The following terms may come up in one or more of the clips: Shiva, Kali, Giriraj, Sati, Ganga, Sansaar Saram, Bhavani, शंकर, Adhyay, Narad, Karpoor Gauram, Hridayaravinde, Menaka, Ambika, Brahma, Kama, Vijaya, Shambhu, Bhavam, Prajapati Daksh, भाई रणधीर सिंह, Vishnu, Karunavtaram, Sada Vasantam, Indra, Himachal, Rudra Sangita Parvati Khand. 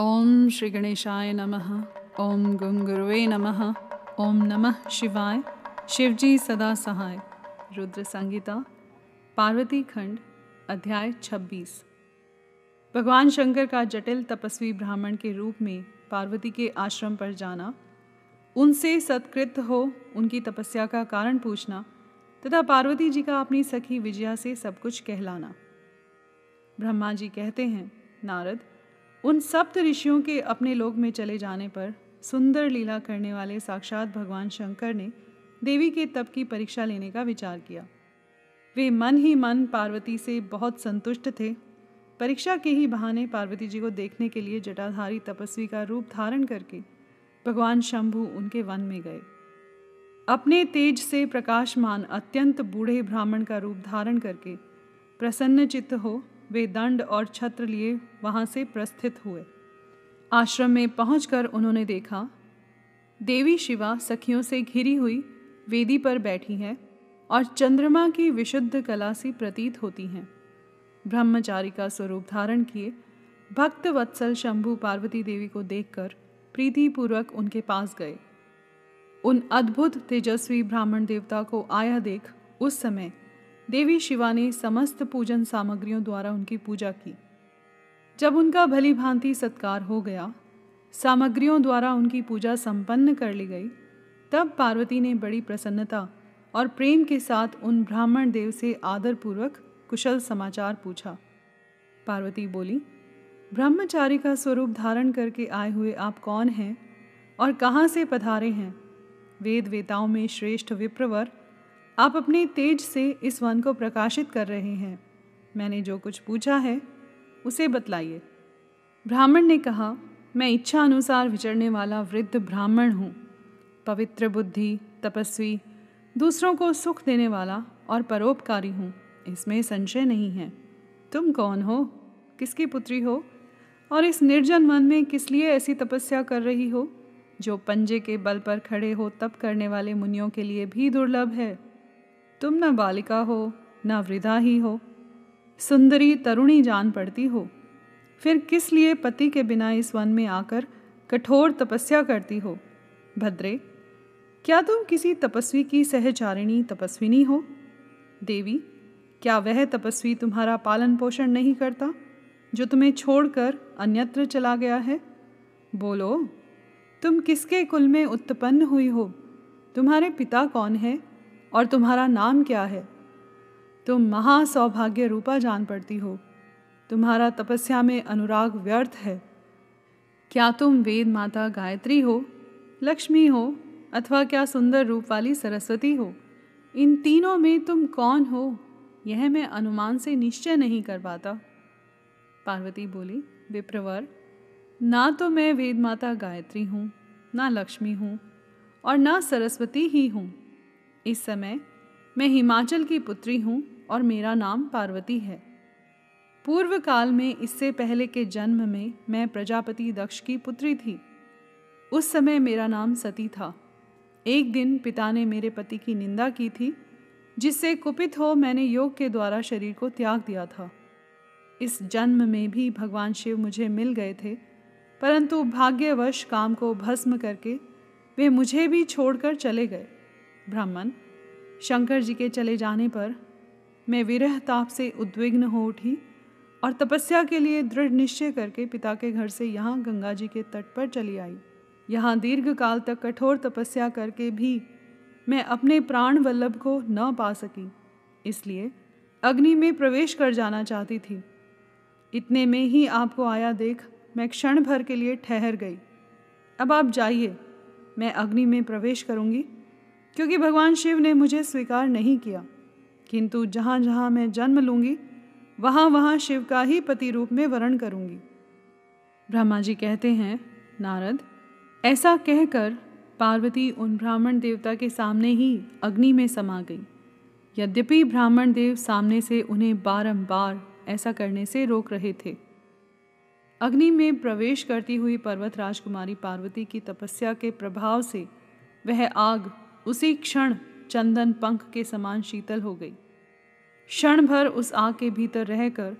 ओम श्री गणेशाय नमः। ओम गं गुरुवे नमः। ओम नमः शिवाय। शिवजी सदा सहाय। रुद्र संगीता पार्वती खंड अध्याय 26। भगवान शंकर का जटिल तपस्वी ब्राह्मण के रूप में पार्वती के आश्रम पर जाना, उनसे सत्कृत हो उनकी तपस्या का कारण पूछना तथा पार्वती जी का अपनी सखी विजया से सब कुछ कहलाना। ब्रह्मा जी कहते हैं, नारद, उन सप्त ऋषियों के अपने लोक में चले जाने पर सुंदर लीला करने वाले साक्षात भगवान शंकर ने देवी के तप की परीक्षा लेने का विचार किया। वे मन ही मन पार्वती से बहुत संतुष्ट थे। परीक्षा के ही बहाने पार्वती जी को देखने के लिए जटाधारी तपस्वी का रूप धारण करके भगवान शंभु उनके वन में गए। अपने तेज से प्रकाशमान अत्यंत बूढ़े ब्राह्मण का रूप धारण करके प्रसन्न चित्त हो वे दंड और छत्र लिए वहाँ से प्रस्थित हुए। आश्रम में पहुंचकर उन्होंने देखा, देवी शिवा सखियों से घिरी हुई वेदी पर बैठी हैं और चंद्रमा की विशुद्ध कला सी प्रतीत होती हैं। ब्रह्मचारी का स्वरूप धारण किए भक्त वत्सल शंभु पार्वती देवी को देखकर प्रीतिपूर्वक उनके पास गए। उन अद्भुत तेजस्वी ब्राह्मण देवता को आया देख उस समय देवी शिवा ने समस्त पूजन सामग्रियों द्वारा उनकी पूजा की। जब उनका भली भांति सत्कार हो गया, सामग्रियों द्वारा उनकी पूजा संपन्न कर ली गई, तब पार्वती ने बड़ी प्रसन्नता और प्रेम के साथ उन ब्राह्मण देव से आदरपूर्वक कुशल समाचार पूछा। पार्वती बोली, ब्रह्मचारी का स्वरूप धारण करके आए हुए आप कौन हैं और कहाँ से पधारे हैं? वेद वेताओं में श्रेष्ठ विप्रवर, आप अपने तेज से इस वन को प्रकाशित कर रहे हैं। मैंने जो कुछ पूछा है उसे बतलाइए। ब्राह्मण ने कहा, मैं इच्छा अनुसार विचरने वाला वृद्ध ब्राह्मण हूँ। पवित्र बुद्धि, तपस्वी, दूसरों को सुख देने वाला और परोपकारी हूँ, इसमें संशय नहीं है। तुम कौन हो, किसकी पुत्री हो और इस निर्जन वन में किस लिए ऐसी तपस्या कर रही हो जो पंजे के बल पर खड़े हो तप करने वाले मुनियों के लिए भी दुर्लभ है? तुम न बालिका हो न वृद्धा ही हो, सुंदरी तरुणी जान पड़ती हो। फिर किस लिए पति के बिना इस वन में आकर कठोर तपस्या करती हो? भद्रे, क्या तुम किसी तपस्वी की सहचारिणी तपस्विनी हो? देवी, क्या वह तपस्वी तुम्हारा पालन पोषण नहीं करता जो तुम्हें छोड़कर अन्यत्र चला गया है? बोलो, तुम किसके कुल में उत्पन्न हुई हो? तुम्हारे पिता कौन है और तुम्हारा नाम क्या है? तुम महासौभाग्य रूपा जान पड़ती हो। तुम्हारा तपस्या में अनुराग व्यर्थ है। क्या तुम वेद माता गायत्री हो, लक्ष्मी हो अथवा क्या सुंदर रूप वाली सरस्वती हो? इन तीनों में तुम कौन हो, यह मैं अनुमान से निश्चय नहीं कर पाता। पार्वती बोली, विप्रवर, ना तो मैं वेद माता गायत्री हूँ, ना लक्ष्मी हूँ और ना सरस्वती ही हूँ। इस समय मैं हिमाचल की पुत्री हूँ और मेरा नाम पार्वती है। पूर्व काल में इससे पहले के जन्म में मैं प्रजापति दक्ष की पुत्री थी। उस समय मेरा नाम सती था। एक दिन पिता ने मेरे पति की निंदा की थी, जिससे कुपित हो मैंने योग के द्वारा शरीर को त्याग दिया था। इस जन्म में भी भगवान शिव मुझे मिल गए थे, परंतु भाग्यवश काम को भस्म करके वे मुझे भी छोड़कर चले गए। ब्राह्मण, शंकर जी के चले जाने पर मैं विरह ताप से उद्विग्न हो उठी और तपस्या के लिए दृढ़ निश्चय करके पिता के घर से यहाँ गंगा जी के तट पर चली आई। यहाँ दीर्घ काल तक कठोर तपस्या करके भी मैं अपने प्राण वल्लभ को न पा सकी, इसलिए अग्नि में प्रवेश कर जाना चाहती थी। इतने में ही आपको आया देख मैं क्षण भर के लिए ठहर गई। अब आप जाइए, मैं अग्नि में प्रवेश करूँगी, क्योंकि भगवान शिव ने मुझे स्वीकार नहीं किया, किंतु जहाँ जहाँ मैं जन्म लूँगी वहाँ वहाँ शिव का ही पति रूप में वरण करूँगी। ब्रह्मा जी कहते हैं, नारद, ऐसा कहकर पार्वती उन ब्राह्मण देवता के सामने ही अग्नि में समा गई। यद्यपि ब्राह्मण देव सामने से उन्हें बारंबार ऐसा करने से रोक रहे थे। अग्नि में प्रवेश करती हुई पर्वत राजकुमारी पार्वती की तपस्या के प्रभाव से वह आग उसी क्षण चंदन पंख के समान शीतल हो गई। क्षण भर उस आग के भीतर रहकर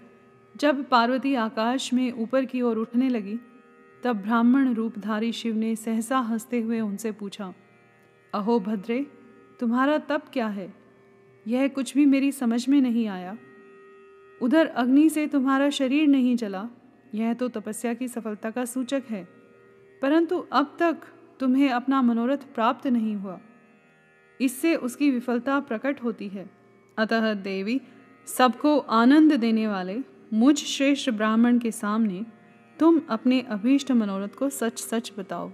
जब पार्वती आकाश में ऊपर की ओर उठने लगी, तब ब्राह्मण रूपधारी शिव ने सहसा हंसते हुए उनसे पूछा, अहो भद्रे, तुम्हारा तप क्या है? यह कुछ भी मेरी समझ में नहीं आया। उधर अग्नि से तुम्हारा शरीर नहीं जला, यह तो तपस्या की सफलता का सूचक है, परंतु अब तक तुम्हें अपना मनोरथ प्राप्त नहीं हुआ, इससे उसकी विफलता प्रकट होती है। अतः देवी, सबको आनंद देने वाले मुझ श्रेष्ठ ब्राह्मण के सामने तुम अपने अभीष्ट मनोरथ को सच सच बताओ।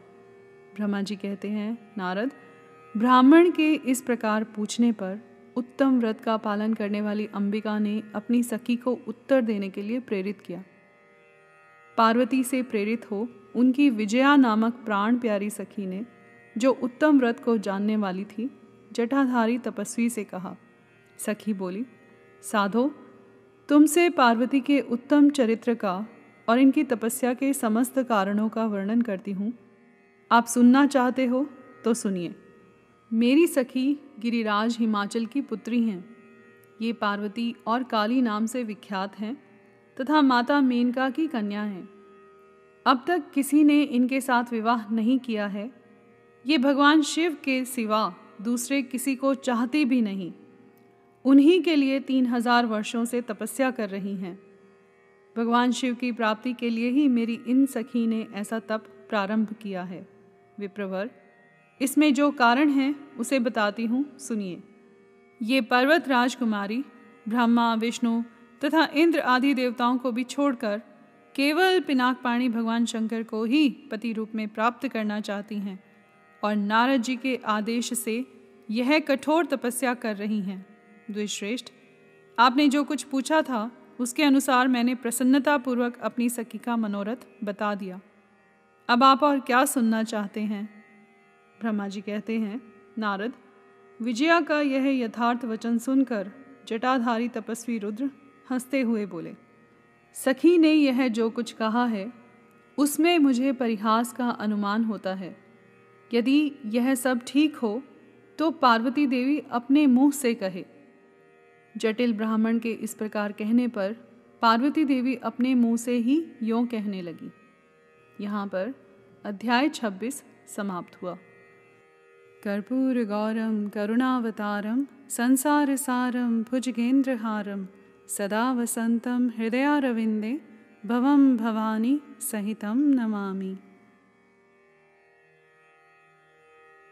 ब्रह्मा जी कहते हैं, नारद, ब्राह्मण के इस प्रकार पूछने पर उत्तम व्रत का पालन करने वाली अंबिका ने अपनी सखी को उत्तर देने के लिए प्रेरित किया। पार्वती से प्रेरित हो उनकी विजया नामक प्राण प्यारी सखी ने, जो उत्तम व्रत को जानने वाली थी, जटाधारी तपस्वी से कहा। सखी बोली, साधो, तुमसे पार्वती के उत्तम चरित्र का और इनकी तपस्या के समस्त कारणों का वर्णन करती हूँ। आप सुनना चाहते हो तो सुनिए। मेरी सखी गिरिराज हिमाचल की पुत्री हैं। ये पार्वती और काली नाम से विख्यात हैं तथा माता मेनका की कन्या हैं। अब तक किसी ने इनके साथ विवाह नहीं किया है। ये भगवान शिव के सिवा दूसरे किसी को चाहती भी नहीं। उन्हीं के लिए 3000 वर्षों से तपस्या कर रही हैं। भगवान शिव की प्राप्ति के लिए ही मेरी इन सखी ने ऐसा तप प्रारंभ किया है। विप्रवर, इसमें जो कारण है उसे बताती हूँ, सुनिए। ये पर्वत राजकुमारी ब्रह्मा, विष्णु तथा इंद्र आदि देवताओं को भी छोड़कर केवल पिनाक पाणी भगवान शंकर को ही पति रूप में प्राप्त करना चाहती हैं और नारद जी के आदेश से यह कठोर तपस्या कर रही हैं। द्विश्रेष्ठ, आपने जो कुछ पूछा था उसके अनुसार मैंने प्रसन्नतापूर्वक अपनी सखी का मनोरथ बता दिया। अब आप और क्या सुनना चाहते हैं? ब्रह्मा जी कहते हैं, नारद, विजया का यह यथार्थ वचन सुनकर जटाधारी तपस्वी रुद्र हंसते हुए बोले, सखी ने यह जो कुछ कहा है उसमें मुझे परिहास का अनुमान होता है। यदि यह सब ठीक हो तो पार्वती देवी अपने मुँह से कहे। जटिल ब्राह्मण के इस प्रकार कहने पर पार्वती देवी अपने मुँह से ही यों कहने लगी। यहाँ पर अध्याय 26 समाप्त हुआ। कर्पूर गौरम करुणावतारम संसार सारम भुजगेन्द्रहारम सदा वसंतम हृदयारविंदे भवम भवानी सहितं नमामि।